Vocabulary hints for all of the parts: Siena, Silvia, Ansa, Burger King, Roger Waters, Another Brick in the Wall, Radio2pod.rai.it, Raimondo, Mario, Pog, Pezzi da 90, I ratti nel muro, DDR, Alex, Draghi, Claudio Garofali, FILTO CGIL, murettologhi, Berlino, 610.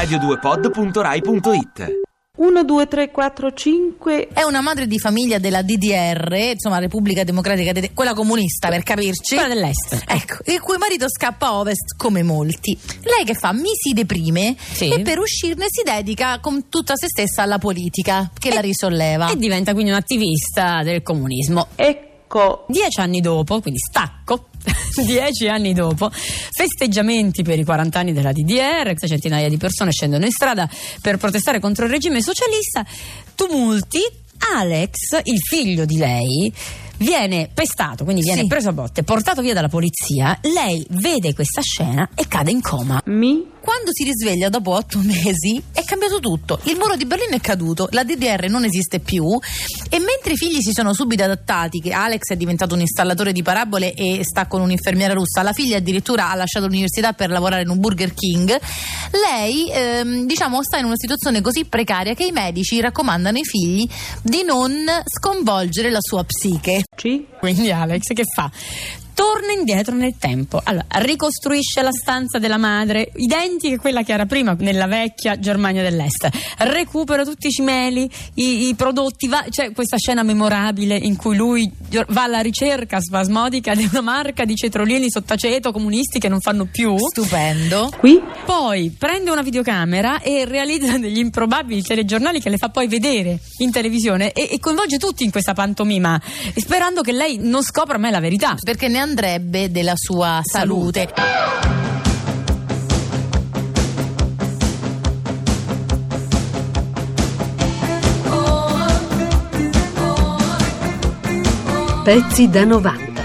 Radio2pod.rai.it 1, 2, 3, 4, 5. È una madre di famiglia della DDR, insomma Repubblica Democratica, quella comunista per capirci. Quella dell'est. Ecco, il cui marito scappa a ovest come molti. Lei che fa? Mi si deprime, sì. E per uscirne si dedica con tutta se stessa alla politica, che la risolleva. E diventa quindi un attivista del comunismo. Ecco. 10 anni dopo, quindi stacco. 10 anni dopo, festeggiamenti per i 40 anni della DDR, centinaia di persone scendono in strada per protestare contro il regime socialista, tumulti. Alex, il figlio di lei, viene pestato, quindi viene preso a botte, portato via dalla polizia. Lei vede questa scena e cade in coma. Quando si risveglia dopo 8 mesi è cambiato tutto, il muro di Berlino è caduto, la DDR non esiste più, e mentre i figli si sono subito adattati, che Alex è diventato un installatore di parabole e sta con un'infermiera russa, la figlia addirittura ha lasciato l'università per lavorare in un Burger King, lei sta in una situazione così precaria che i medici raccomandano ai figli di non sconvolgere la sua psiche. Quindi Alex che fa? Torna indietro nel tempo. Allora, ricostruisce la stanza della madre, identica a quella che era prima nella vecchia Germania dell'Est. Recupera tutti i cimeli, i prodotti. C'è questa scena memorabile in cui lui va alla ricerca spasmodica di una marca di cetriolini sottaceto comunisti che non fanno più. Stupendo. Poi prende una videocamera e realizza degli improbabili telegiornali che le fa poi vedere in televisione e coinvolge tutti in questa pantomima, sperando che lei non scopra mai la verità. Perché ne andrebbe della sua salute. Pezzi da 90.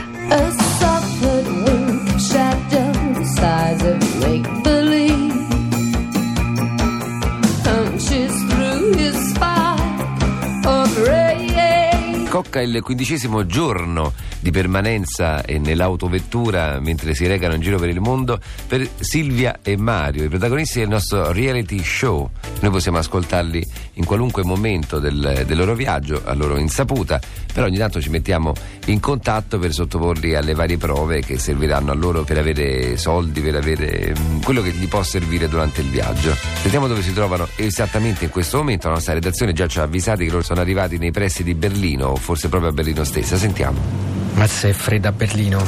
Cocca il 15° giorno di permanenza nell'autovettura mentre si recano in giro per il mondo per Silvia e Mario, i protagonisti del nostro reality show. Noi possiamo ascoltarli in qualunque momento del loro viaggio, a loro insaputa, però ogni tanto ci mettiamo in contatto per sottoporli alle varie prove che serviranno a loro per avere soldi, per avere quello che gli può servire durante il viaggio. Vediamo dove si trovano esattamente in questo momento. La nostra redazione già ci ha avvisati che loro sono arrivati nei pressi di Berlino, forse proprio a Berlino stessa. Sentiamo. Ma se è fredda a Berlino?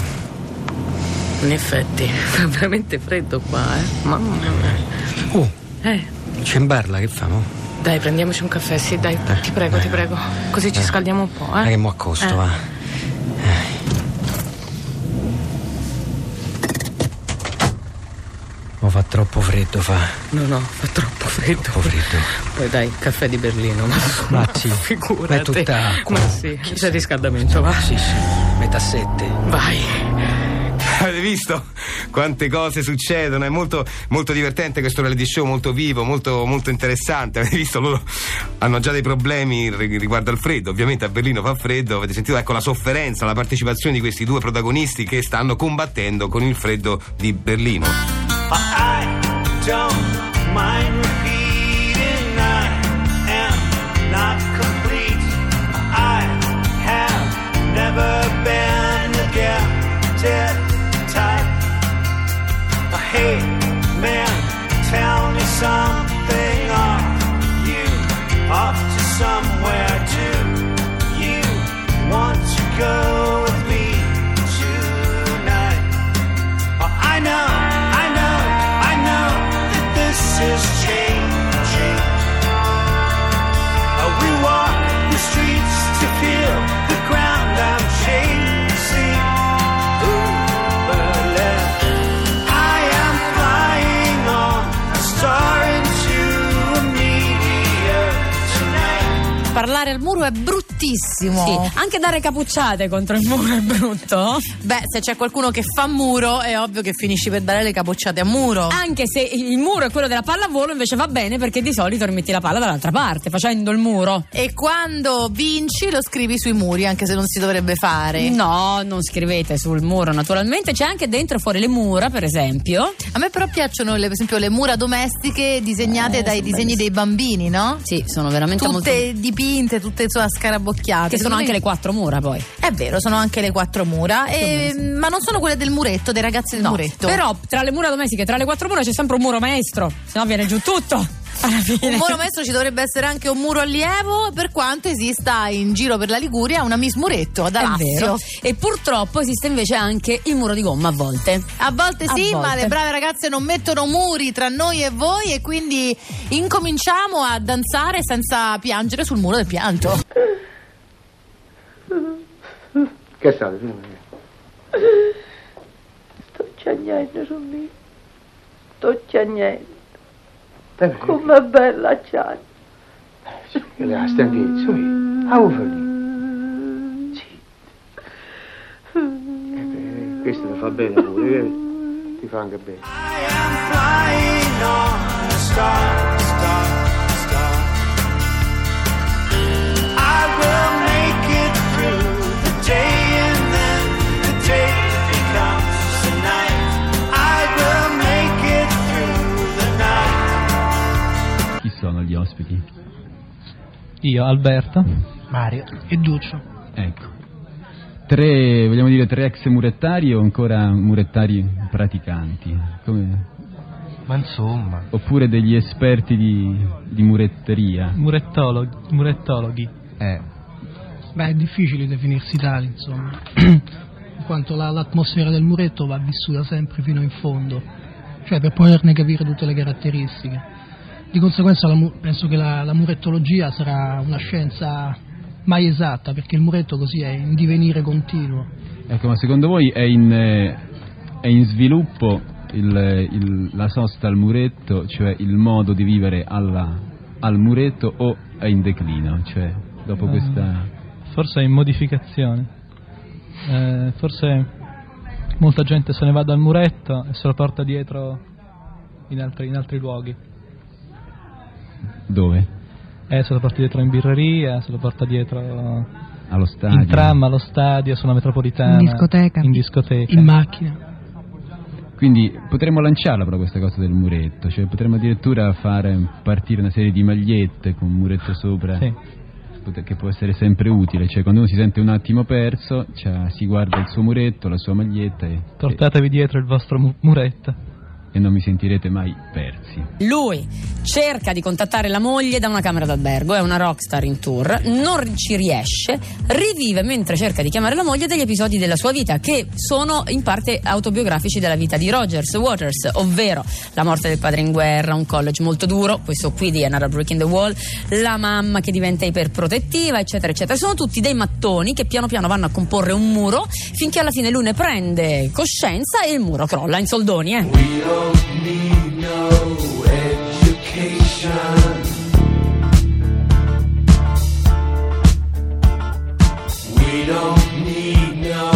In effetti, fa veramente freddo qua, mamma mia. Cembarla, che famo? Dai, prendiamoci un caffè, sì, dai, ti prego. Così ci scaldiamo un po', che mo' a costo, va. Mo' fa troppo freddo, fa. No, fa troppo freddo. Poi dai, caffè di Berlino, ma sì, figurati. Ma è tutta acqua. Ma sì, c'è riscaldamento, va. Sì, metà 7. Vai. Avete visto quante cose succedono? È molto, molto divertente questo reality show, molto vivo, molto, molto interessante. Avete visto, loro hanno già dei problemi riguardo al freddo. Ovviamente a Berlino fa freddo, avete sentito, ecco, la sofferenza, la partecipazione di questi due protagonisti che stanno combattendo con il freddo di Berlino. Hey man, tell me something, are you off to somewhere? Do you want to go with me tonight? Well, I know that this is changing. We walk the streets to feel the ground I'm chasing. Parlare al muro è bruttissimo. Sì, anche dare cappucciate contro il muro è brutto. Beh, se c'è qualcuno che fa muro è ovvio che finisci per dare le cappucciate a muro. Anche se il muro è quello della pallavolo, invece va bene perché di solito rimetti la palla dall'altra parte facendo il muro. E quando vinci lo scrivi sui muri, anche se non si dovrebbe fare. No, non scrivete sul muro naturalmente. C'è anche dentro fuori le mura, per esempio. A me però piacciono per esempio le mura domestiche disegnate dai disegni dei bambini, no? Sì, sono veramente tutte molto dipinte case tutte insomma scarabocchiate. Che sono anche le quattro mura, poi. È vero, sono anche le quattro mura. Ma non sono quelle del muretto, dei ragazzi del muretto. Però tra le mura domestiche, tra le quattro mura c'è sempre un muro maestro, se no viene giù tutto. Un muro maestro ci dovrebbe essere anche un muro allievo, per quanto esista in giro per la Liguria una Miss Muretto ad Alassio. E purtroppo esiste invece anche il muro di gomma a volte. A volte sì, ma le brave ragazze non mettono muri tra noi e voi, e quindi incominciamo a danzare senza piangere sul muro del pianto. Che state? Sto ciagnendo su me. Sto ciagnendo. Com'è bella c'è. La stanchezza, a uffoli. Sì. Questo ti fa bene pure, ti fa anche bene. Sono gli ospiti? Io, Alberto, Mario e Duccio. Ecco, vogliamo dire tre ex murettari o ancora murettari praticanti? Come? Ma insomma. Oppure degli esperti di muretteria? Murettologhi. Beh, è difficile definirsi tali, insomma, in quanto l'atmosfera del muretto va vissuta sempre fino in fondo, cioè per poterne capire tutte le caratteristiche. Di conseguenza penso che la murettologia sarà una scienza mai esatta, perché il muretto così è in divenire continuo. Ecco, ma secondo voi è in sviluppo la sosta al muretto, cioè il modo di vivere al muretto, o è in declino? Cioè, dopo questa... Forse è in modificazione, forse molta gente se ne va dal muretto e se lo porta dietro in altri luoghi. Dove? Se lo porta dietro in birreria, se lo porta dietro allo stadio, in tram, allo stadio, sulla metropolitana, in discoteca, in macchina. Quindi potremmo lanciarla però questa cosa del muretto, cioè potremmo addirittura fare partire una serie di magliette con un muretto sopra, sì, che può essere sempre utile, cioè quando uno si sente un attimo perso, cioè, si guarda il suo muretto, la sua maglietta e... Portatevi dietro il vostro muretto. E non mi sentirete mai persi. Lui cerca di contattare la moglie da una camera d'albergo, è una rockstar in tour, non ci riesce, rivive mentre cerca di chiamare la moglie degli episodi della sua vita che sono in parte autobiografici della vita di Roger Waters, ovvero la morte del padre in guerra, un college molto duro, questo qui di Another Brick in the Wall, la mamma che diventa iperprotettiva, eccetera eccetera. Sono tutti dei mattoni che piano piano vanno a comporre un muro, finché alla fine lui ne prende coscienza e il muro crolla in soldoni. Don't need no education. We don't need no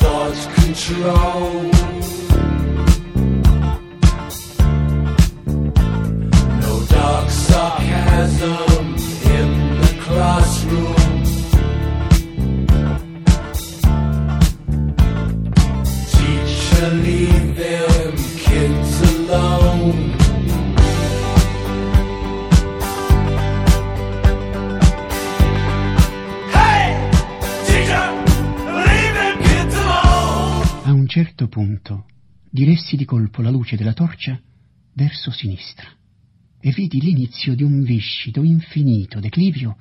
thought control. No dark sarcasm in the classroom. Teacher, leave them kids alone. Hey, teacher, leave them kids alone. A un certo punto diressi di colpo la luce della torcia verso sinistra e vidi l'inizio di un viscido infinito declivio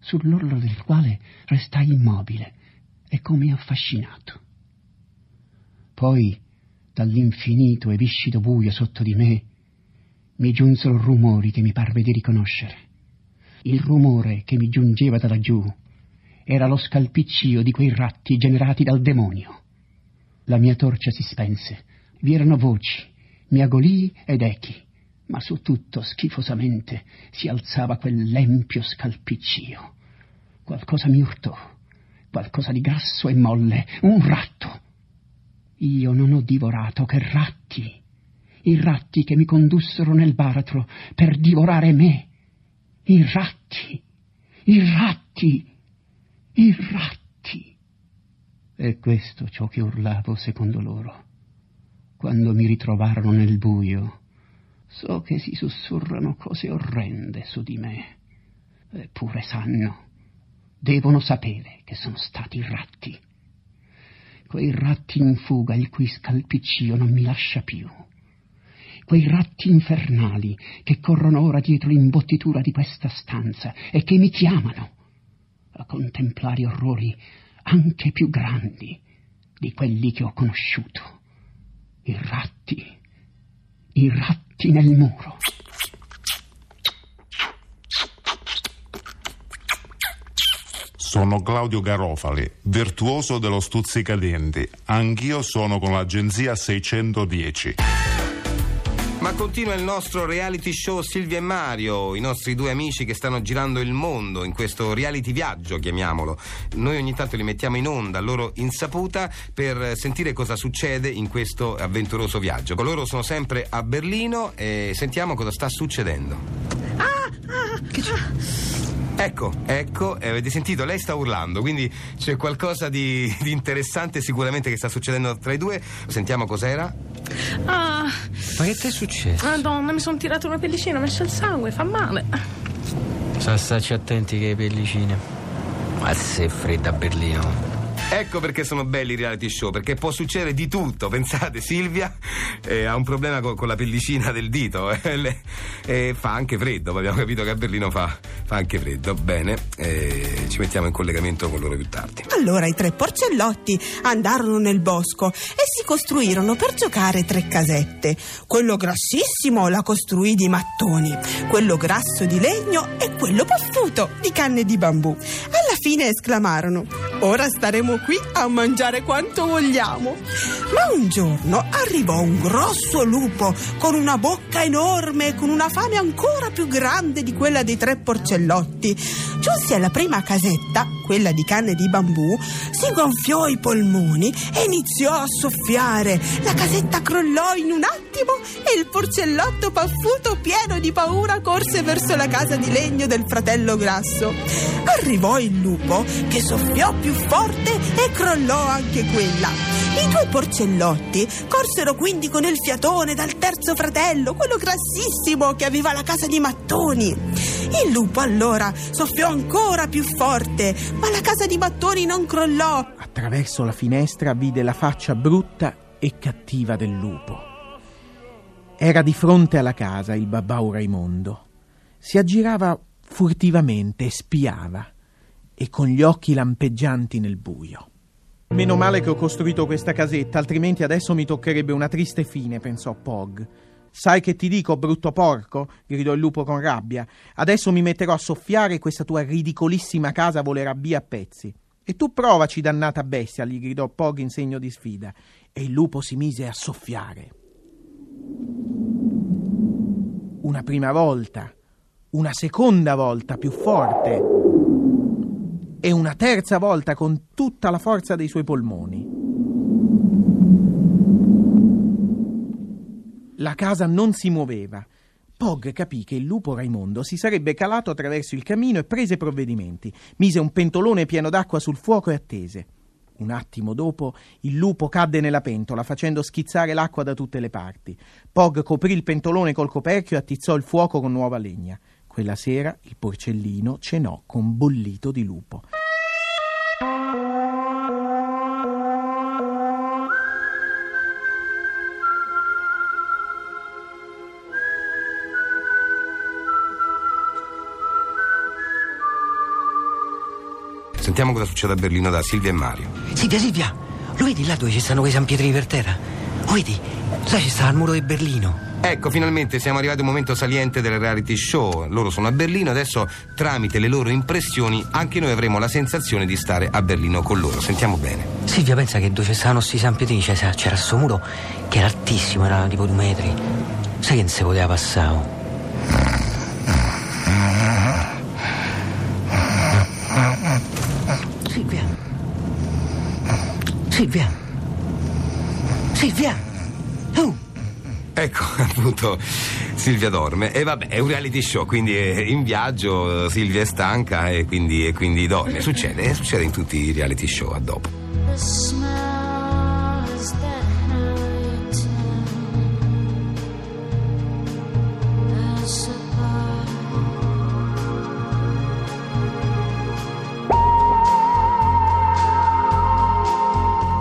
sull'orlo del quale restai immobile e come affascinato. Poi dall'infinito e viscido buio sotto di me mi giunsero rumori che mi parve di riconoscere. Il rumore che mi giungeva da laggiù era lo scalpiccio di quei ratti generati dal demonio. La mia torcia si spense, vi erano voci, miagolii ed echi, ma su tutto schifosamente si alzava quell'empio scalpiccio. Qualcosa mi urtò, qualcosa di grasso e molle, un ratto. Io non ho divorato che ratti, i ratti che mi condussero nel baratro per divorare me, i ratti. E questo ciò che urlavo secondo loro. Quando mi ritrovarono nel buio, so che si sussurrano cose orrende su di me, eppure sanno devono sapere che sono stati ratti. Quei ratti in fuga il cui scalpiccio non mi lascia più. Quei ratti infernali che corrono ora dietro l'imbottitura di questa stanza e che mi chiamano a contemplare orrori anche più grandi di quelli che ho conosciuto. I ratti nel muro. Sono Claudio Garofali, virtuoso dello stuzzicadenti. Anch'io sono con l'agenzia 610. Ma continua il nostro reality show Silvia e Mario, i nostri due amici che stanno girando il mondo in questo reality viaggio, chiamiamolo. Noi ogni tanto li mettiamo in onda, loro insaputa, per sentire cosa succede in questo avventuroso viaggio. Loro sono sempre a Berlino e sentiamo cosa sta succedendo. Che c'è? Ecco, avete sentito? Lei sta urlando, quindi c'è qualcosa di interessante sicuramente che sta succedendo tra i due. Sentiamo cos'era. Ma che ti è successo? Madonna, mi sono tirato una pellicina, mi esce il sangue, fa male. Sa starci attenti che le pellicine. Ma se è fredda a Berlino. Ecco perché sono belli i reality show, perché può succedere di tutto. Pensate, Silvia ha un problema con la pellicina del dito fa anche freddo. Abbiamo capito che a Berlino fa anche freddo. Bene, ci mettiamo in collegamento con loro più tardi. Allora i tre porcellotti andarono nel bosco e si costruirono per giocare tre casette. Quello grassissimo la costruì di mattoni, quello grasso di legno e quello paffuto di canne di bambù. Alla fine esclamarono: ora staremo qui a mangiare quanto vogliamo. Ma un giorno arrivò un grosso lupo con una bocca enorme e con una fame ancora più grande di quella dei tre porcellotti. Giunse alla prima casetta, quella di canne di bambù, si gonfiò i polmoni e iniziò a soffiare. La casetta crollò in un attimo e il porcellotto paffuto, pieno di paura, corse verso la casa di legno del fratello grasso. Arrivò il lupo che soffiò più forte e crollò anche quella. I due porcellotti corsero quindi con il fiatone dal terzo fratello, quello grassissimo che aveva la casa di mattoni. Il lupo allora soffiò ancora più forte, ma la casa di mattoni non crollò. Attraverso la finestra vide la faccia brutta e cattiva del lupo. Era di fronte alla casa il babbao Raimondo. Si aggirava furtivamente e spiava, e con gli occhi lampeggianti nel buio. Meno male che ho costruito questa casetta, altrimenti adesso mi toccherebbe una triste fine, pensò Pog. Sai che ti dico, brutto porco? Gridò il lupo con rabbia. Adesso mi metterò a soffiare e questa tua ridicolissima casa volerà via a pezzi. E tu provaci, dannata bestia, gli gridò Pog in segno di sfida. E il lupo si mise a soffiare. Una prima volta, una seconda volta più forte, e una terza volta con tutta la forza dei suoi polmoni. La casa non si muoveva. Pog capì che il lupo Raimondo si sarebbe calato attraverso il camino e prese provvedimenti. Mise un pentolone pieno d'acqua sul fuoco e attese. Un attimo dopo il lupo cadde nella pentola, facendo schizzare l'acqua da tutte le parti. Pog coprì il pentolone col coperchio e attizzò il fuoco con nuova legna. Quella sera il porcellino cenò con bollito di lupo. Sentiamo cosa succede a Berlino da Silvia e Mario. Silvia, lo vedi là dove ci stanno quei sanpietrini per terra? Lo vedi? Là ci sta il muro di Berlino. Ecco, finalmente siamo arrivati a un momento saliente del reality show. Loro sono a Berlino, adesso tramite le loro impressioni anche noi avremo la sensazione di stare a Berlino con loro. Sentiamo bene. Silvia pensa che dove stavano sti sanpietrini c'era sto muro che era altissimo, era tipo 2 metri. Sai che non si poteva passare? Silvia! Ecco, appunto, Silvia dorme e vabbè, è un reality show, quindi è in viaggio, Silvia è stanca e quindi dorme. Succede in tutti i reality show. A dopo.